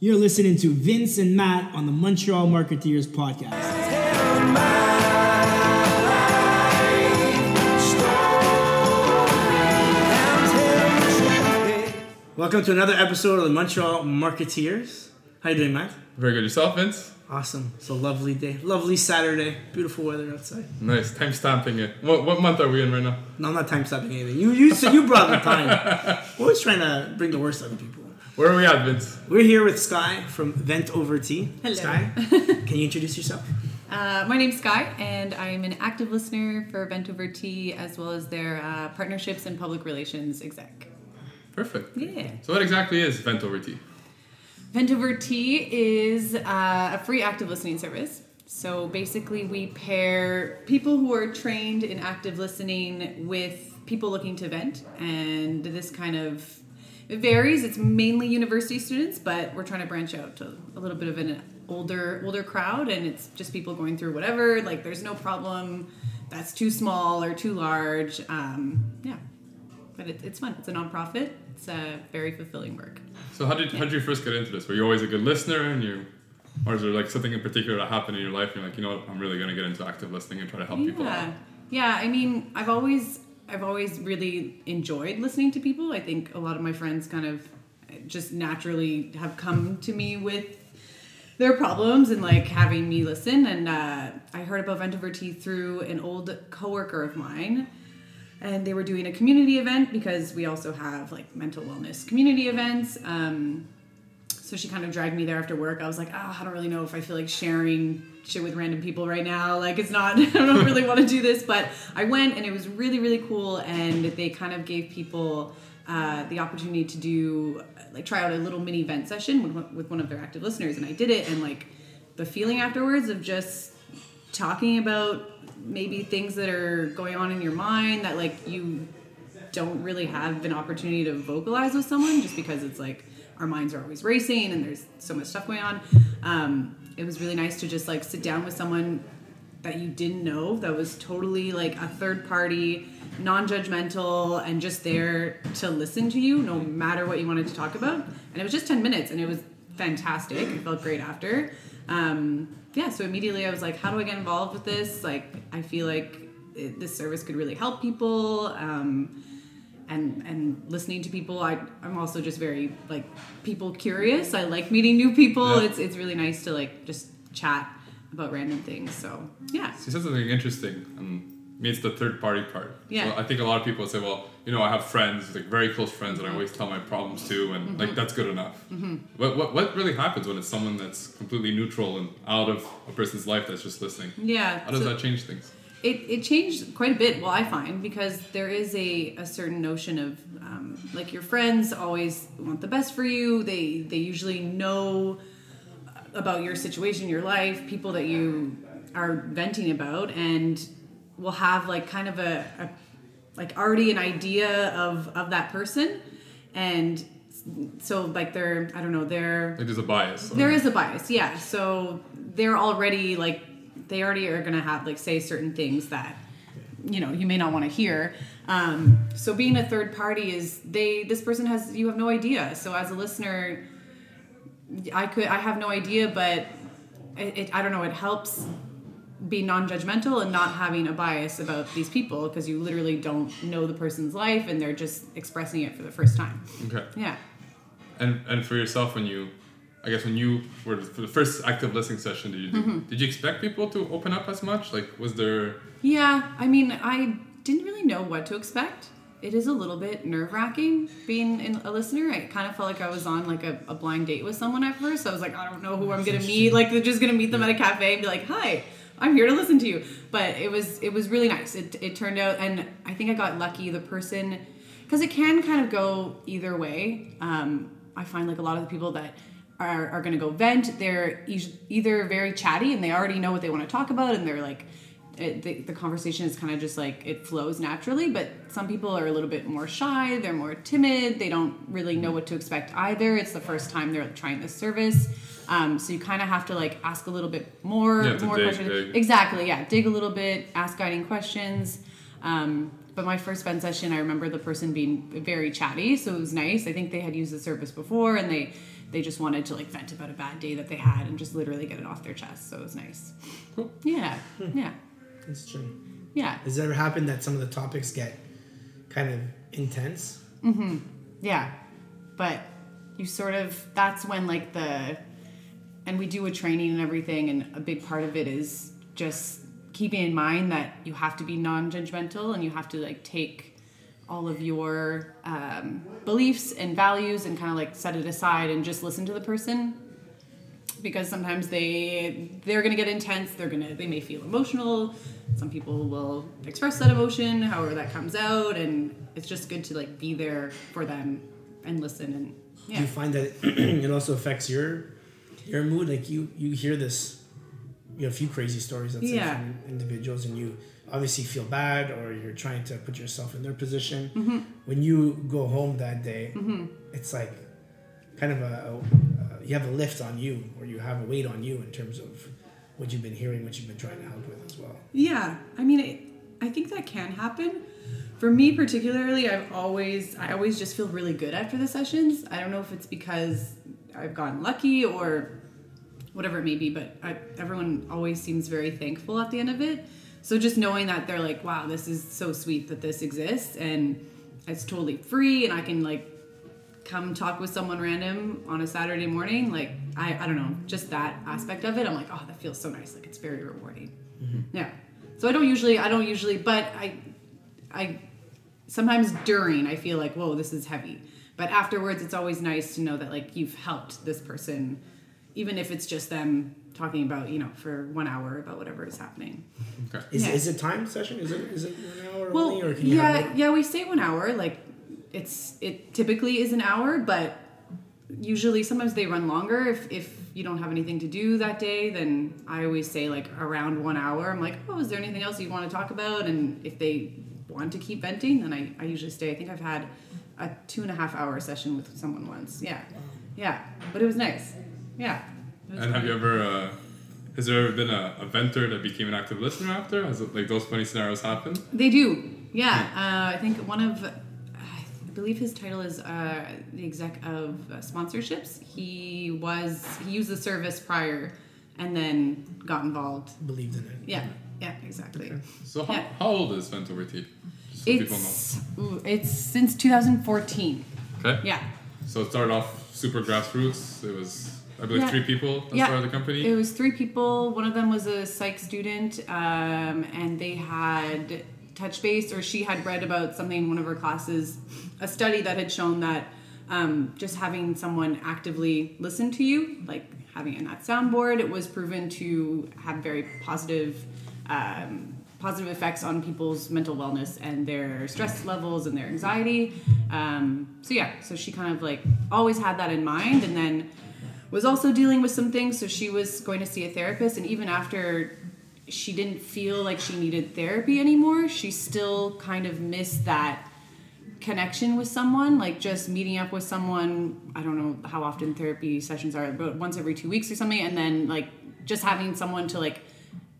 You're listening to Vince and Matt on the Montreal Marketeers podcast. Welcome to another episode of the Montreal Marketeers. How you doing, Matt? Very good. Yourself, Vince? Awesome. It's a lovely day. Lovely Saturday. Beautiful weather outside. Nice. Time stamping it. What month are we in right now? No, I'm not time stamping anything. You brought the time. We're always trying to bring the worst out of people. Where are we at, Vince? We're here with Sky from Vent Over Tea. Hello. Sky, can you introduce yourself? My name's Sky, and I'm an active listener for Vent Over Tea, as well as their partnerships and public relations exec. Perfect. Yeah. So what exactly is Vent Over Tea? Vent Over Tea is a free active listening service. So basically we pair people who are trained in active listening with people looking to vent, and this kind of... It varies. It's mainly university students, but we're trying to branch out to a little bit of an older crowd, and it's just people going through whatever. Like, there's no problem that's too small or too large. But it's fun. It's a nonprofit. It's a very fulfilling work. So how did you first get into this? Were you always a good listener, or is there like something in particular that happened in your life? And you're like, you know what, I'm really going to get into active listening and try to help people out. Yeah. I mean, I've always really enjoyed listening to people. I think a lot of my friends kind of just naturally have come to me with their problems and like having me listen. And I heard about Vent Over Tea through an old coworker of mine, and they were doing a community event because we also have like mental wellness community events. So she kind of dragged me there after work. I was like, I don't really know if I feel like sharing shit with random people right now. Like, it's not, I don't really want to do this. But I went, and it was really, really cool. And they kind of gave people the opportunity to do, like, try out a little mini vent session with one of their active listeners. And I did it. And, like, the feeling afterwards of just talking about maybe things that are going on in your mind that, like, you don't really have an opportunity to vocalize with someone just because it's, like, our minds are always racing and there's so much stuff going on. It was really nice to just like sit down with someone that you didn't know, that was totally like a third party, non-judgmental, and just there to listen to you no matter what you wanted to talk about. And it was just 10 minutes and it was fantastic. I felt great after. So immediately I was like, how do I get involved with this? Like, I feel like this service could really help people. And listening to people, I'm also just very like people curious. I like meeting new people. Yeah. It's really nice to like just chat about random things. So yeah. So you said something interesting. It's the third party part. Yeah. So I think a lot of people say, well, you know, I have friends, like very close friends, that I always tell my problems to, and like that's good enough. Mm-hmm. What really happens when it's someone that's completely neutral and out of a person's life that's just listening? Yeah. How does that change things? It changed quite a bit, well, I find, because there is a certain notion of, like, your friends always want the best for you. They usually know about your situation, your life, people that you are venting about, and will have, like, kind of a already an idea of that person. And so, like, they're... Like, there's a bias. There is a bias, yeah. So they're already, like... They already are going to have, like, say certain things that, you know, you may not want to hear. So being a third party is this person has, you have no idea. So as a listener, I have no idea, but it helps be non-judgmental and not having a bias about these people, because you literally don't know the person's life and they're just expressing it for the first time. Okay. Yeah. And for yourself, when you were for the first active listening session, did you expect people to open up as much? Like, was there... Yeah, I mean, I didn't really know what to expect. It is a little bit nerve-wracking being a listener. I kind of felt like I was on, like, a blind date with someone at first. I was like, I don't know who I'm going to meet. Like, they're just going to meet them at a cafe and be like, hi, I'm here to listen to you. But it was really nice. It turned out, and I think I got lucky. The person... Because it can kind of go either way. I find, like, a lot of the people that... are going to go vent, they're either very chatty and they already know what they want to talk about, and they're like, the conversation is kind of just like, it flows naturally. But some people are a little bit more shy, they're more timid, they don't really know what to expect either. It's the first time they're trying this service. So you kind of have to like ask a little bit more questions. Exactly, yeah. Dig a little bit, ask guiding questions. But my first vent session, I remember the person being very chatty, so it was nice. I think they had used the service before, and they... they just wanted to like vent about a bad day that they had and just literally get it off their chest. So it was nice. Cool. Yeah. Yeah. That's true. Yeah. Has it ever happened that some of the topics get kind of intense? Mm-hmm. Yeah. But you sort of, that's when like the, and we do a training and everything, and a big part of it is just keeping in mind that you have to be non-judgmental and you have to like take all of your beliefs and values and kind of like set it aside and just listen to the person, because sometimes they're going to get intense. They may feel emotional. Some people will express that emotion, however that comes out. And it's just good to like be there for them and listen. And yeah. Do you find that it also affects your mood? Like you hear this, you know, a few crazy stories, let's say, from individuals, and you obviously feel bad, or you're trying to put yourself in their position. Mm-hmm. When you go home that day, mm-hmm. it's like kind of you have a lift on you, or you have a weight on you in terms of what you've been hearing, what you've been trying to help with as well. Yeah. I mean, I think that can happen. For me particularly, I always just feel really good after the sessions. I don't know if it's because I've gotten lucky or whatever it may be, but everyone always seems very thankful at the end of it. So just knowing that they're like, wow, this is so sweet that this exists, and it's totally free, and I can like come talk with someone random on a Saturday morning. Like, I don't know, just that aspect of it. I'm like, oh, that feels so nice. Like, it's very rewarding. Mm-hmm. Yeah. So I don't usually, but I sometimes during I feel like, whoa, this is heavy. But afterwards, it's always nice to know that like you've helped this person, even if it's just them talking about, you know, for 1 hour about whatever is happening. Okay. Is it time session? Is it 1 hour only, or can you have more? Yeah, we say 1 hour. Like, it typically is an hour, but usually sometimes they run longer. If you don't have anything to do that day, then I always say like around 1 hour. I'm like, oh, is there anything else you want to talk about? And if they want to keep venting, then I usually stay. I think I've had a 2.5 hour session with someone once. Yeah. Yeah. But it was nice. Yeah. And fun. Have you ever, has there ever been a venter that became an active listener after? Has it, like, those funny scenarios happen? They do. Yeah. I think one of, I believe his title is the exec of sponsorships. He used the service prior and then got involved. Believed in it. Yeah. Yeah, exactly. Okay. So how old is Vent Over Tea? Just so people know. It's since 2014. Okay. Yeah. So it started off super grassroots. It was... I believe 3 people that started the company. It was 3 people. One of them was a psych student, and they had touch base, or she had read about something in one of her classes, a study that had shown that just having someone actively listen to you, like having it on that soundboard, it was proven to have very positive effects on people's mental wellness and their stress levels and their anxiety. So she kind of like always had that in mind, and then was also dealing with some things, so she was going to see a therapist, and even after she didn't feel like she needed therapy anymore, she still kind of missed that connection with someone, like just meeting up with someone. I don't know how often therapy sessions are, but once every 2 weeks or something, and then like just having someone to like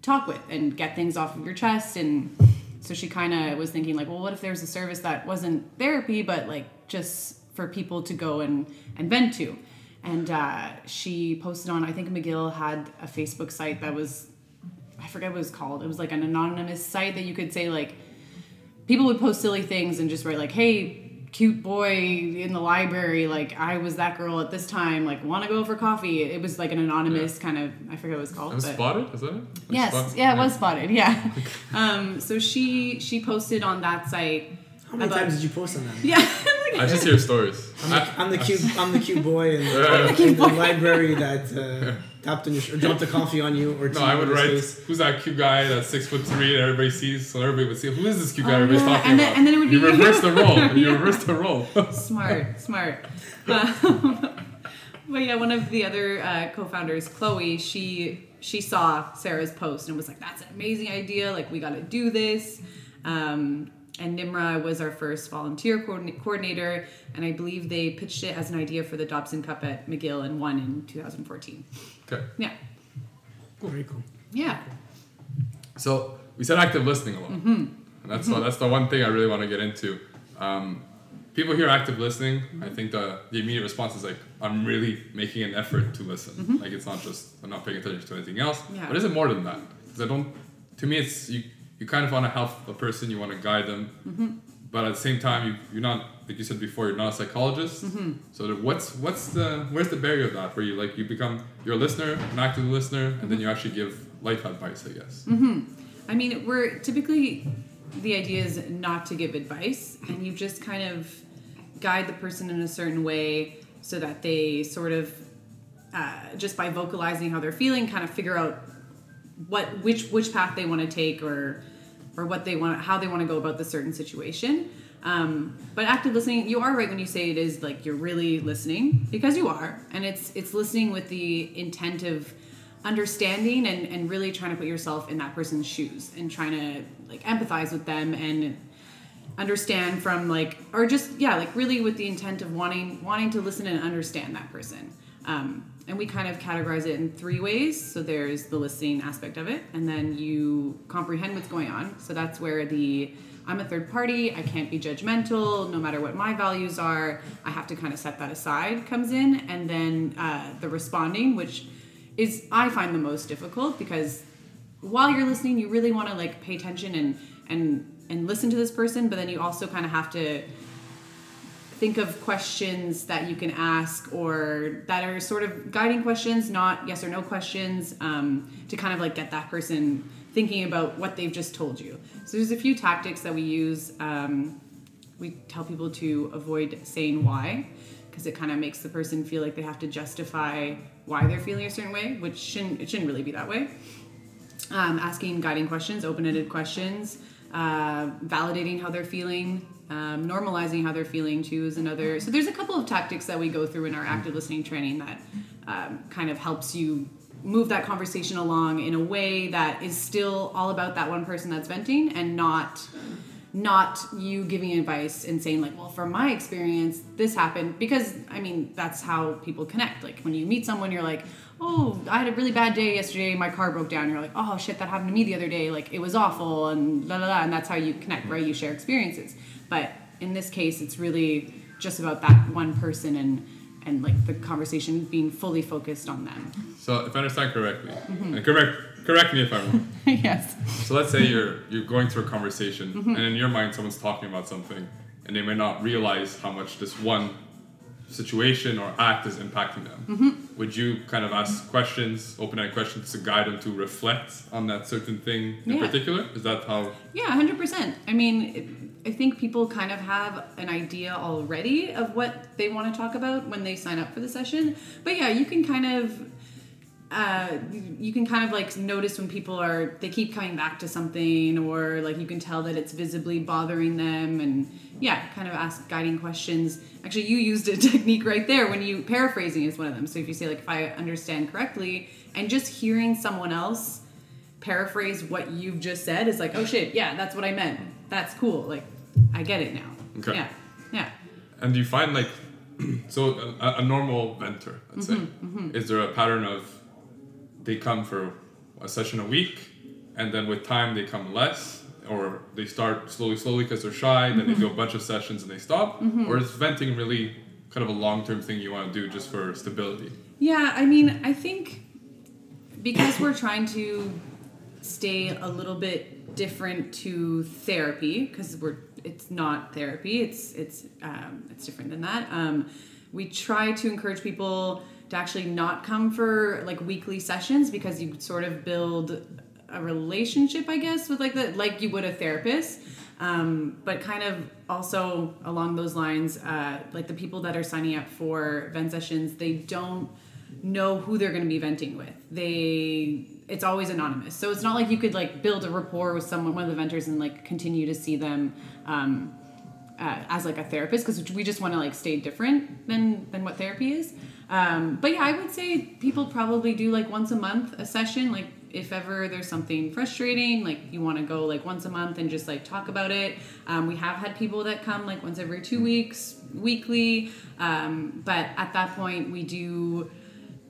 talk with and get things off of your chest. And so she kind of was thinking like, well, what if there's a service that wasn't therapy, but like just for people to go and vent to? And she posted on, I think McGill had a Facebook site that was, I forget what it was called. It was like an anonymous site that you could say like, people would post silly things and just write like, hey, cute boy in the library. Like, I was that girl at this time. Like, want to go for coffee? It was like an anonymous kind of, I forget what it was called. It was Spotted? Is that it? Yes. Spotted? Yeah, it was Spotted. Yeah. So she posted on that site. How many times did you post on that? Yeah. I just hear stories. I'm the cute boy in the library that dropped a coffee on you. Or no, I would write, who's that cute guy that's 6'3" and everybody sees, so everybody would see, who is this cute guy everybody's talking about? And then it would be... You reverse the role. Smart. But yeah, one of the other co-founders, Chloe, she saw Sarah's post and was like, that's an amazing idea. Like, we got to do this. And Nimra was our first volunteer coordinator, and I believe they pitched it as an idea for the Dobson Cup at McGill and won in 2014. Okay. Yeah. Cool. Very cool. Yeah. So we said active listening a lot, and that's the one thing I really want to get into. people hear active listening, mm-hmm. I think the immediate response is like, I'm really making an effort to listen. Mm-hmm. Like, it's not just, I'm not paying attention to anything else. Yeah. But is it more than that? Because to me, it's, you kind of want to help a person, you want to guide them. Mm-hmm. But at the same time, you're not, like you said before, you're not a psychologist. Mm-hmm. So where's the barrier of that? Where you're a listener, an active listener, and mm-hmm. then you actually give life advice, I guess. Mm-hmm. I mean, we're typically, the idea is not to give advice, and you just kind of guide the person in a certain way so that they sort of, just by vocalizing how they're feeling, kind of figure out which path they want to take or what they want, how they want to go about the certain situation. But active listening, you are right when you say it is like you're really listening, because you are, and it's listening with the intent of understanding and really trying to put yourself in that person's shoes and trying to like empathize with them and understand from like, or just, yeah, like really with the intent of wanting to listen and understand that person. And we kind of categorize it in three ways. So there's the listening aspect of it, and then you comprehend what's going on. So that's where I'm a third party, I can't be judgmental, no matter what my values are, I have to kind of set that aside comes in. And then the responding, which is, I find, the most difficult, because while you're listening, you really want to like pay attention and listen to this person, but then you also kind of have to think of questions that you can ask, or that are sort of guiding questions, not yes or no questions, to kind of like get that person thinking about what they've just told you. So there's a few tactics that we use. We tell people to avoid saying why, because it kind of makes the person feel like they have to justify why they're feeling a certain way, which shouldn't really be that way. Asking guiding questions, open-ended questions, validating how they're feeling. Normalizing how they're feeling too is another. So there's a couple of tactics that we go through in our active listening training that kind of helps you move that conversation along in a way that is still all about that one person that's venting, and not you giving advice and saying like, well, from my experience, this happened. Because I mean, that's how people connect. Like when you meet someone, you're like, oh, I had a really bad day yesterday. My car broke down. You're like, oh shit, that happened to me the other day. Like it was awful and la la la. And that's how you connect, right? You share experiences. But in this case, it's really just about that one person and like the conversation being fully focused on them. So if I understand correctly, mm-hmm. and correct me if I'm wrong. Yes. So let's say you're going through a conversation, mm-hmm. and in your mind, someone's talking about something, and they may not realize how much this one situation or act is impacting them. Mm-hmm. Would you kind of ask questions, open-ended questions, to guide them to reflect on that certain thing in particular? Is that how? Yeah, 100%. I mean, I think people kind of have an idea already of what they want to talk about when they sign up for the session. But yeah, you can kind of like notice when people they keep coming back to something, or like you can tell that it's visibly bothering them, and yeah, kind of ask guiding questions. Actually, you used a technique right there when you, paraphrasing is one of them. So if you say like, if I understand correctly, and just hearing someone else paraphrase what you've just said is like, oh shit, yeah, that's what I meant. That's cool. Like, I get it now. Okay. Yeah. Yeah. And do you find like, so a normal mentor, let's mm-hmm, say, mm-hmm. is there a pattern of they come for a session a week, and then with time they come less, or they start slowly because they're shy, then mm-hmm. they do a bunch of sessions and they stop, mm-hmm. or is venting really kind of a long-term thing you want to do just for stability? Yeah, I mean, I think because we're trying to stay a little bit different to therapy, because it's not therapy, it's different than that. We try to encourage people to actually not come for like weekly sessions, because you sort of build a relationship, I guess, with like you would a therapist. But kind of also along those lines, like the people that are signing up for vent sessions, they don't know who they're going to be venting with. It's always anonymous. So it's not like you could like build a rapport with someone, one of the venters, and like continue to see them, as like a therapist, because we just want to like stay different than what therapy is. But yeah, I would say people probably do like once a month a session. Like if ever there's something frustrating, like you want to go like once a month and just like talk about it. We have had people that come like once every 2 weeks, weekly. But at that point we do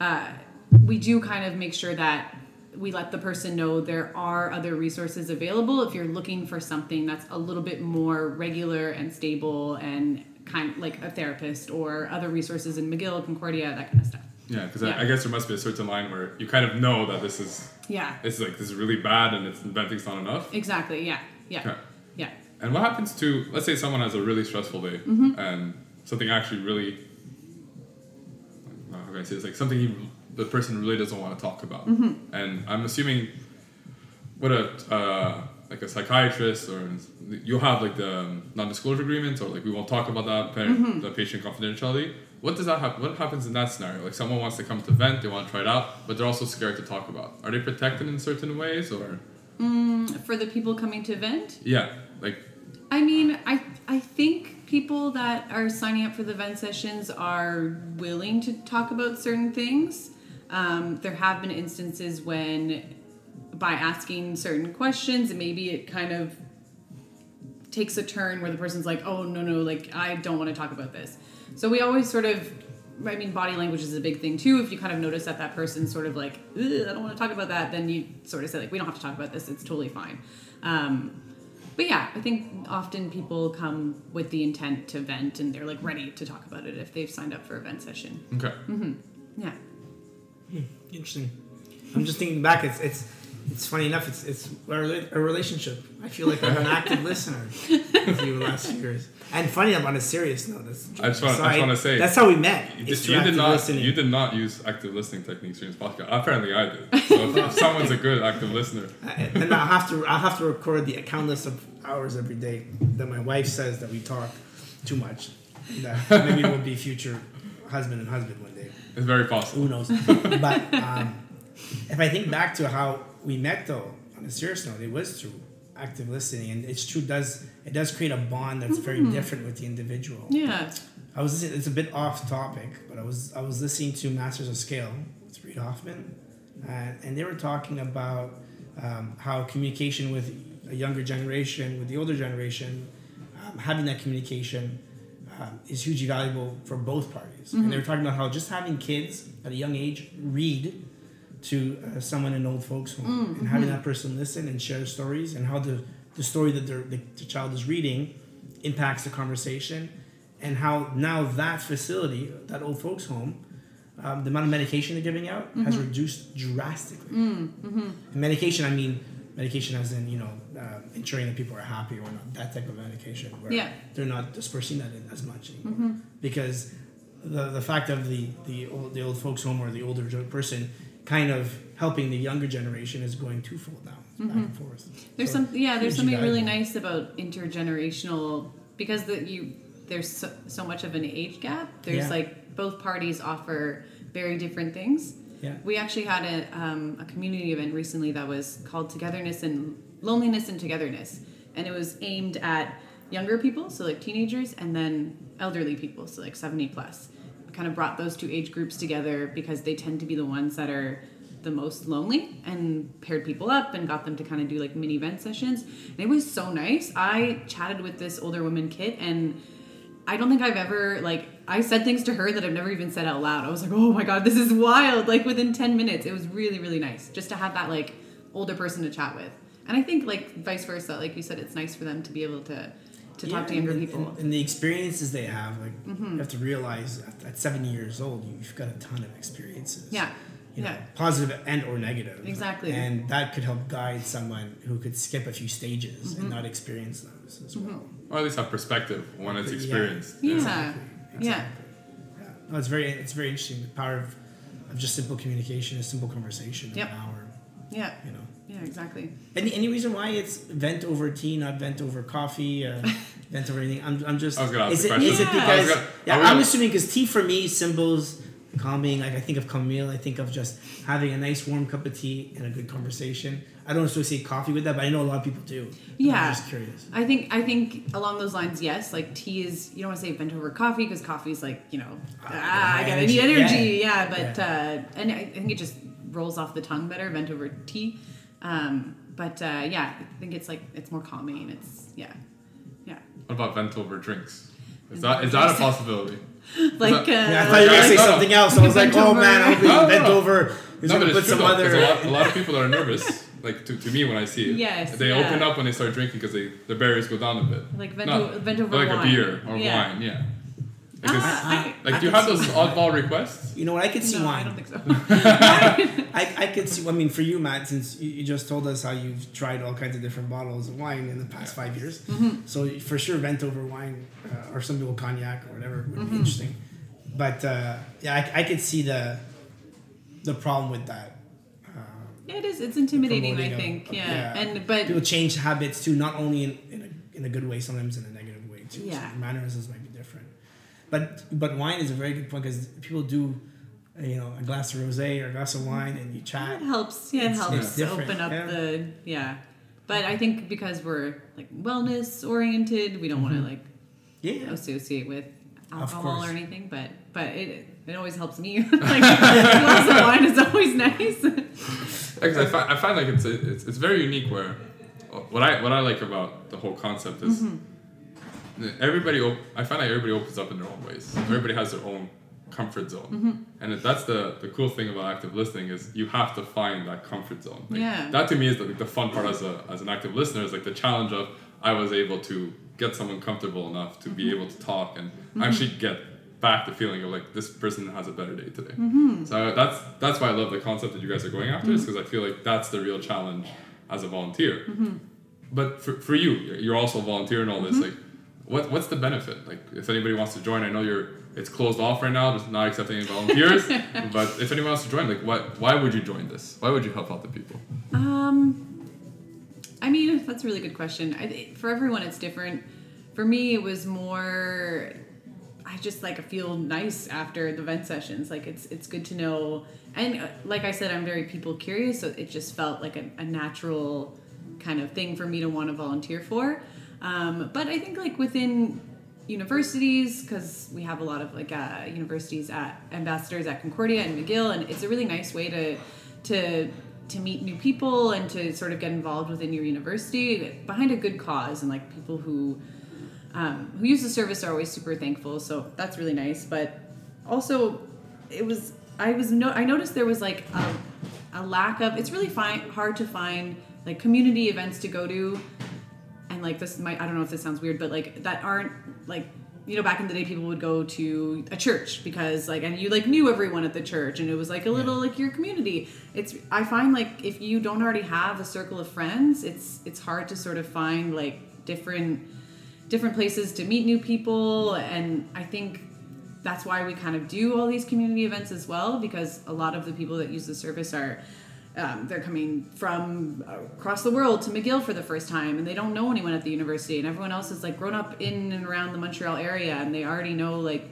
kind of make sure that we let the person know there are other resources available if you're looking for something that's a little bit more regular and stable and kind of like a therapist or other resources in McGill, Concordia, that kind of stuff. Yeah, because I guess there must be a certain line where you kind of know that this is it's like this is really bad and it's venting's not enough. Exactly. Yeah. And what happens to, let's say someone has a really stressful day and something actually really, how can I say this, like something the person really doesn't want to talk about. Mm-hmm. And I'm assuming what a psychiatrist or you'll have like the non-disclosure agreements or like we won't talk about that, the patient confidentiality. What does that happen? What happens in that scenario? Like someone wants to come to Vent, they want to try it out, but they're also scared to talk about. Are they protected in certain ways or? For the people coming to Vent? Yeah, like. I mean, I think people that are signing up for the Vent sessions are willing to talk about certain things. There have been instances when, by asking certain questions, maybe it kind of takes a turn where the person's like, oh, no, like, I don't want to talk about this. So we always sort of, I mean, body language is a big thing too. If you kind of notice that that person's sort of like, I don't want to talk about that, then you sort of say like, we don't have to talk about this. It's totally fine. But yeah, I think often people come with the intent to vent and they're like ready to talk about it if they've signed up for a vent session. Okay. Mm-hmm. Yeah. Interesting. I'm just thinking back. It's funny enough. It's a relationship. I feel like I'm an active listener for you the last few years. And funny, I'm on a serious note. I just want to say that's how we met. You did not use active listening techniques during this podcast. Apparently, I did. So if someone's a good active listener, and I'll have to record the countless of hours every day that my wife says that we talk too much. That maybe we'll be future husband and husband one day. It's very possible. Who knows? But if I think back to how we met, though, on a serious note, it was through active listening, and it's true. It does create a bond that's very different with the individual. Yeah, I was listening. It's a bit off topic, but I was listening to Masters of Scale with Reed Hoffman, and they were talking about how communication with a younger generation, with the older generation, having that communication is hugely valuable for both parties. Mm-hmm. And they were talking about how just having kids at a young age read to someone in old folks home and having that person listen and share stories and how the story that the child is reading impacts the conversation and how now that facility, that old folks home, the amount of medication they're giving out has reduced drastically. Mm-hmm. And medication, I mean medication as in, ensuring that people are happy or not, that type of medication where they're not dispersing that in as much anymore because the fact of the old folks home or the older person kind of helping the younger generation is going twofold now. It's back and forth. There's something really nice about intergenerational because there's so much of an age gap. There's like both parties offer very different things. Yeah. We actually had a community event recently that was called Togetherness and Loneliness and Togetherness, and it was aimed at younger people, so like teenagers, and then elderly people, so like 70 plus. Kind of brought those two age groups together because they tend to be the ones that are the most lonely, and paired people up and got them to kind of do like mini vent sessions, and it was so nice. I chatted with this older woman, Kit, and I don't think I've ever I said things to her that I've never even said out loud. I was like, oh my god, this is wild, like within 10 minutes. It was really, really nice just to have that like older person to chat with. And I think like vice versa, like you said, it's nice for them to be able to talk to younger people. And the experiences they have, like you have to realize at 70 years old, you've got a ton of experiences. Yeah. Positive and or negative. Exactly. And that could help guide someone who could skip a few stages and not experience those as well. Or at least have perspective when it's experienced. Yeah. Exactly. No, it's very interesting. The power of just simple communication, a simple conversation. Yep. An hour. Yeah. Yeah, exactly. Any reason why it's vent over tea, not vent over coffee, vent over anything? I'm just. I was gonna ask the question. Is it because? I'm assuming because tea for me symbols calming. Like I think of chamomile. I think of just having a nice warm cup of tea and a good conversation. I don't associate coffee with that, but I know a lot of people do. Yeah. I'm just curious. I think along those lines, yes. Like tea is, you don't want to say vent over coffee because coffee is like I need energy. Yeah, but and I think it just rolls off the tongue better. Vent over tea. I think it's like it's more calming. It's What about vent over drinks? Is that a possibility? I thought you were gonna say something else. I was like, oh man, I hope we vent over. He's gonna put some other. A lot of people are nervous. Like to me, when I see it, they open up when they start drinking because their barriers go down a bit. Like vent over wine. Like a beer or wine. Do you have those oddball requests? You know what? I could see one. I don't think so. I could see. I mean, for you, Matt, since you just told us how you've tried all kinds of different bottles of wine in the past 5 years, mm-hmm. so for sure, vent over wine or some people cognac or whatever would mm-hmm. be interesting. But I could see the problem with that. Yeah, it is. It's intimidating, I think. But people change habits too, not only in a good way, sometimes in a negative way too. Yeah, so mannerisms might be different. But wine is a very good point because people do, a glass of rosé or a glass of wine and you chat. It helps. Yeah, it helps to open up the But I think because we're like wellness oriented, we don't want to associate with alcohol or anything. But it always helps me. Like a glass of wine is always nice. Because I find like it's very unique. Where what I like about the whole concept is. Mm-hmm. I find like everybody opens up in their own ways. Everybody has their own comfort zone, mm-hmm. and that's the cool thing about active listening is you have to find that comfort zone. That to me is the fun part as an active listener is like the challenge of I was able to get someone comfortable enough to mm-hmm. be able to talk and mm-hmm. actually get back the feeling of like this person has a better day today. Mm-hmm. So that's why I love the concept that you guys are going after, is because I feel like that's the real challenge as a volunteer. Mm-hmm. But for you're also a volunteer in all this. Mm-hmm. Like. What's the benefit? Like, if anybody wants to join, I know it's closed off right now. There's not accepting any volunteers. But if anyone wants to join, like, why would you join this? Why would you help out the people? I mean, that's a really good question. For everyone, it's different. For me, it was more. I just like feel nice after the vent sessions. Like, it's good to know. And like I said, I'm very people curious, so it just felt like a natural kind of thing for me to want to volunteer for. But I think like within universities, because we have a lot of like universities at ambassadors at Concordia and McGill, and it's a really nice way to meet new people and to sort of get involved within your university behind a good cause, and like people who use the service are always super thankful. So that's really nice. But also, I noticed there was like a lack of. It's really hard to find like community events to go to. And like I don't know if this sounds weird, but like that aren't like, back in the day people would go to a church because like, and you like knew everyone at the church and it was like a little like your community. I find like if you don't already have a circle of friends, it's hard to sort of find like different places to meet new people. And I think that's why we kind of do all these community events as well, because a lot of the people that use the service are they're coming from across the world to McGill for the first time, and they don't know anyone at the university, and everyone else is like grown up in and around the Montreal area, and they already know like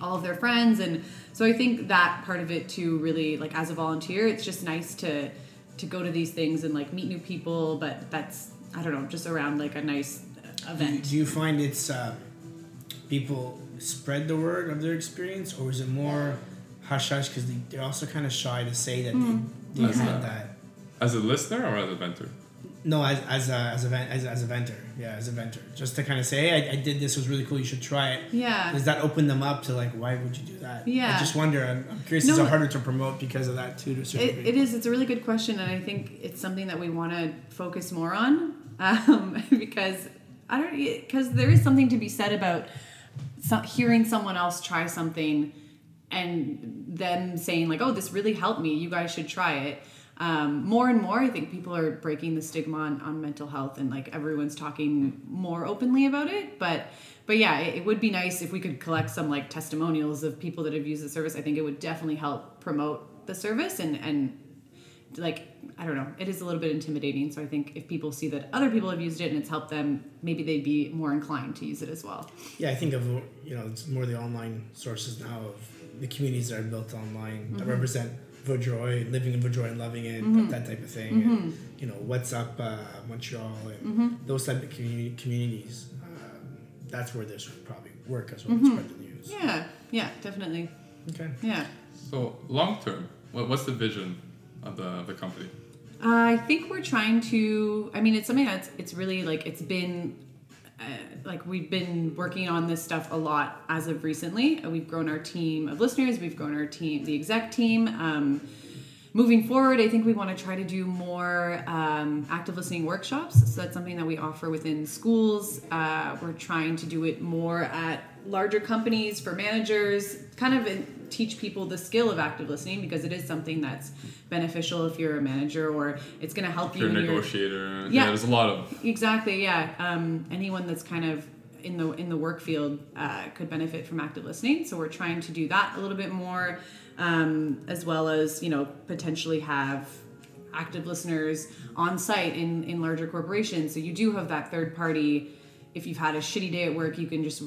all of their friends. And so I think that part of it too, really, like as a volunteer, it's just nice to go to these things and like meet new people. But that's, I don't know, just around like a nice event. Do you find it's people spread the word of their experience, or is it more hush hush because they're also kind of shy to say that they as a listener or as a venter? No, as a venter. Yeah, as a venter. Just to kind of say, hey, I did this. It was really cool. You should try it. Yeah. Does that open them up to like, why would you do that? Yeah. I just wonder. I'm curious. Is it harder to promote because of that too? It is. It's a really good question, and I think it's something that we want to focus more on because there is something to be said about hearing someone else try something. And them saying like, oh, this really helped me. You guys should try it. More and more, I think people are breaking the stigma on mental health, and like everyone's talking more openly about it. But yeah, it would be nice if we could collect some like testimonials of people that have used the service. I think it would definitely help promote the service. And like, I don't know, it is a little bit intimidating. So I think if people see that other people have used it and it's helped them, maybe they'd be more inclined to use it as well. Yeah, I think of, it's more the online sources now of the communities that are built online that represent Vaudreuil, living in Vaudreuil and loving it, that type of thing. Mm-hmm. And, What's Up Montreal and those type of communities. That's where this would probably work as well as spread the news. Yeah, definitely. Okay. Yeah. So long term, what's the vision of the company? I think we're trying to. I mean, it's something that's it's really like it's been. Like we've been working on this stuff a lot as of recently. We've grown our team of listeners. We've grown our team, the exec team. Moving forward, I think we want to try to do more active listening workshops. So that's something that we offer within schools. We're trying to do it more at larger companies, for managers, kind of teach people the skill of active listening, because it is something that's beneficial if you're a manager, or it's going to help you. If you're a negotiator. Yeah, there's a lot of... Exactly, yeah. Anyone that's kind of in the work field could benefit from active listening. So we're trying to do that a little bit more, as well as, potentially have active listeners on site in larger corporations. So you do have that third party. If you've had a shitty day at work, you can just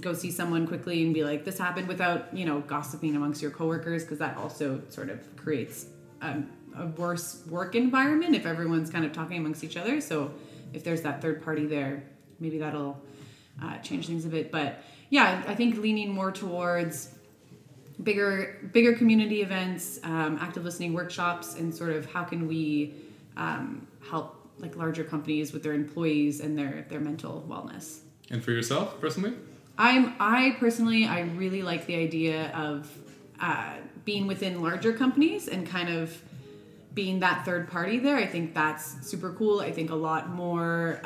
go see someone quickly and be like, this happened, without, gossiping amongst your coworkers, because that also sort of creates a worse work environment if everyone's kind of talking amongst each other. So if there's that third party there, maybe that'll change things a bit. But yeah, I think leaning more towards bigger community events, active listening workshops, and sort of how can we help larger companies with their employees and their mental wellness. And for yourself personally? I really like the idea of being within larger companies and kind of being that third party there. I think that's super cool. I think a lot more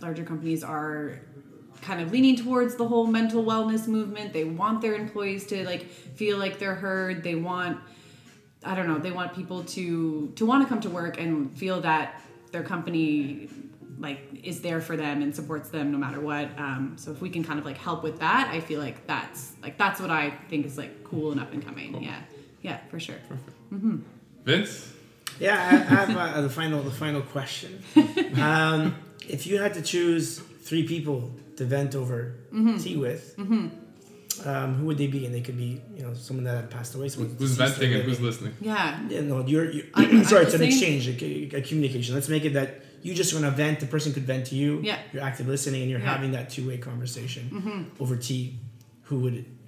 larger companies are kind of leaning towards the whole mental wellness movement. They want their employees to feel like they're heard. They want, they want people to want to come to work and feel that their company is there for them and supports them no matter what. So if we can kind of help with that, I feel like that's what I think is cool and up and coming. Cool. Yeah, for sure. Perfect. Mm-hmm. Vince? Yeah, I have the final question. If you had to choose three people to vent over tea with, who would they be? And they could be, someone that had passed away. Who's venting and who's listening? Yeah. No, you're sorry, it's an exchange, a communication. Let's make it that you just want to vent. The person could vent to you. Yeah. You're active listening, and you're having that two-way conversation over tea. Who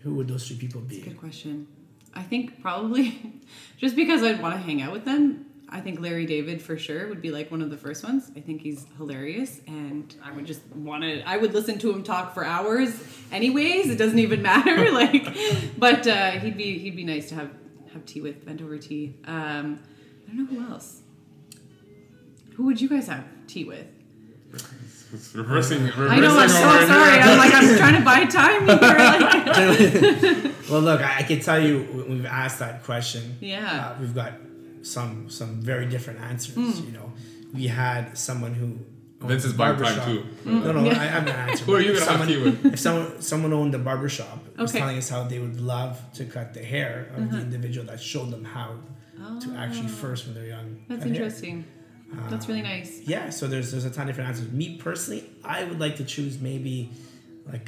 would those three people be? That's a good question. I think probably just because I'd want to hang out with them. I think Larry David for sure would be one of the first ones. I think he's hilarious, and I would just I would listen to him talk for hours anyways. It doesn't even matter. But he'd be nice to have tea with, Vent Over Tea. I don't know who else. Who would you guys have tea with? It's reversing. I know, I'm so sorry. I'm trying to buy time here. Well, look, I can tell you we've asked that question. Yeah. We've got some very different answers. We had someone who Vince is barbershop too. No, I have an answer. Who are you gonna have tea with? If someone owned a barbershop, was telling us how they would love to cut the hair of the individual that showed them how to actually first when they're young. That's interesting. That's really nice. Yeah, so there's a ton of different answers. Me personally, I would like to choose maybe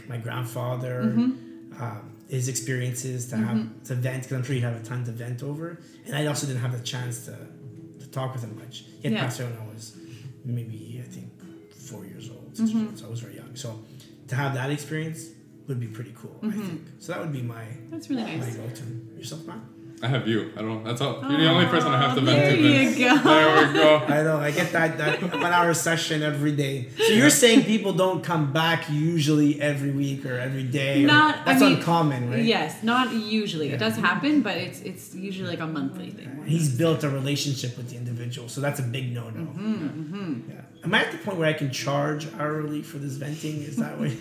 my grandfather. His experiences to have to vent, because I'm sure you have a ton to vent over, and I also didn't have the chance to talk with him much. He had passed away when I was maybe 4 years old, so I was very young. So to have that experience would be pretty cool, I think. So that would be my nice go-to. Yourself, Matt? I have you. I don't know. That's all. You're the only person I have to vent to. There we go. I know. I get that 1 hour session every day. So you're saying people don't come back usually every week or every day? That's uncommon, right? Yes, not usually. Yeah. It does happen, but it's usually a monthly thing. Yeah. He's built a relationship with the individual, so that's a big no-no. Yeah. Am I at the point where I can charge hourly for this venting? Is that way?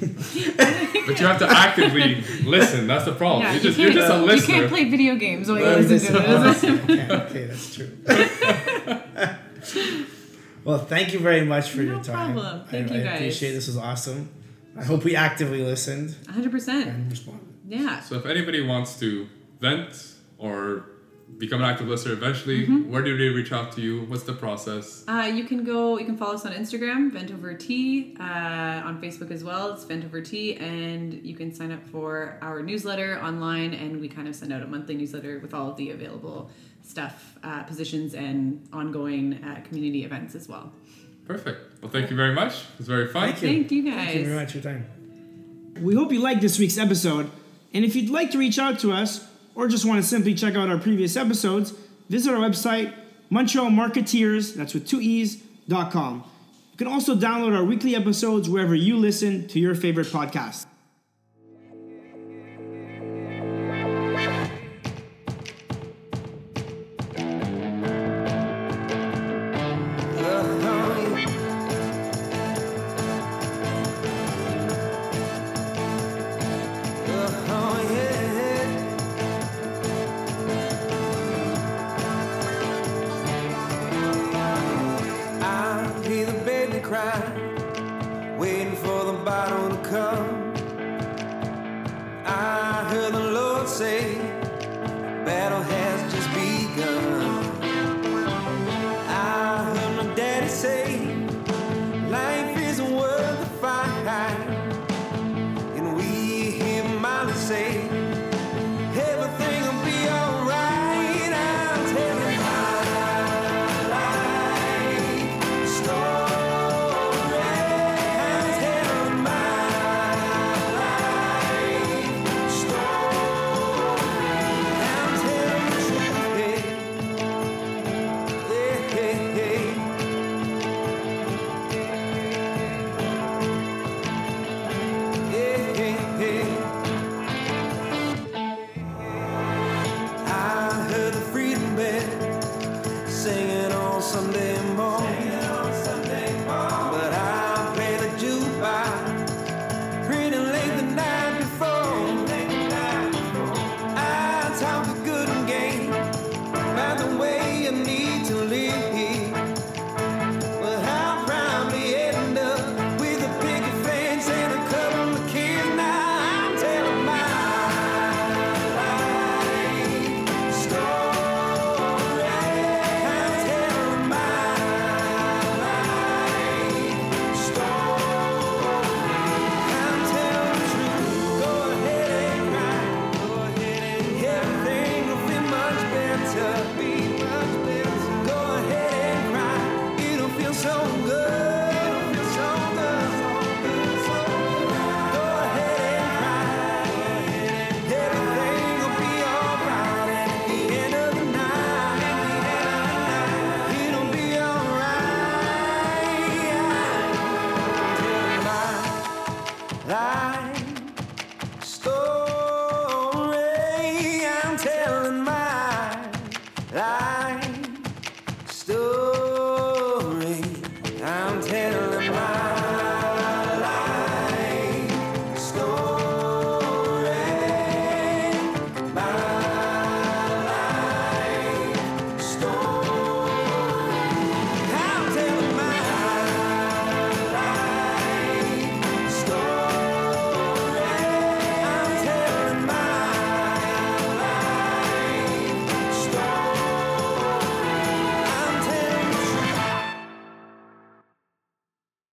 But you have to actively listen. That's the problem. Yeah, you're just a listener. You can't play video games while you listen to it. Okay, that's true. Well, thank you very much for your time. No problem. Thank you guys. I appreciate it. This was awesome. I hope we actively listened. 100%. And responded. Yeah. So if anybody wants to vent or become an active listener eventually, where do they reach out to you? What's the process? You can follow us on Instagram, Vent Over Tea, on Facebook as well, it's Vent Over Tea, and you can sign up for our newsletter online, and we kind of send out a monthly newsletter with all of the available stuff, positions, and ongoing community events as well. Perfect. Well, thank you very much. It was very fun. Thank you guys. Thank you very much for your time. We hope you liked this week's episode, and if you'd like to reach out to us, or just want to simply check out our previous episodes, visit our website, Montreal Marketeers, that's with 2es.com. You can also download our weekly episodes wherever you listen to your favorite podcast. telling my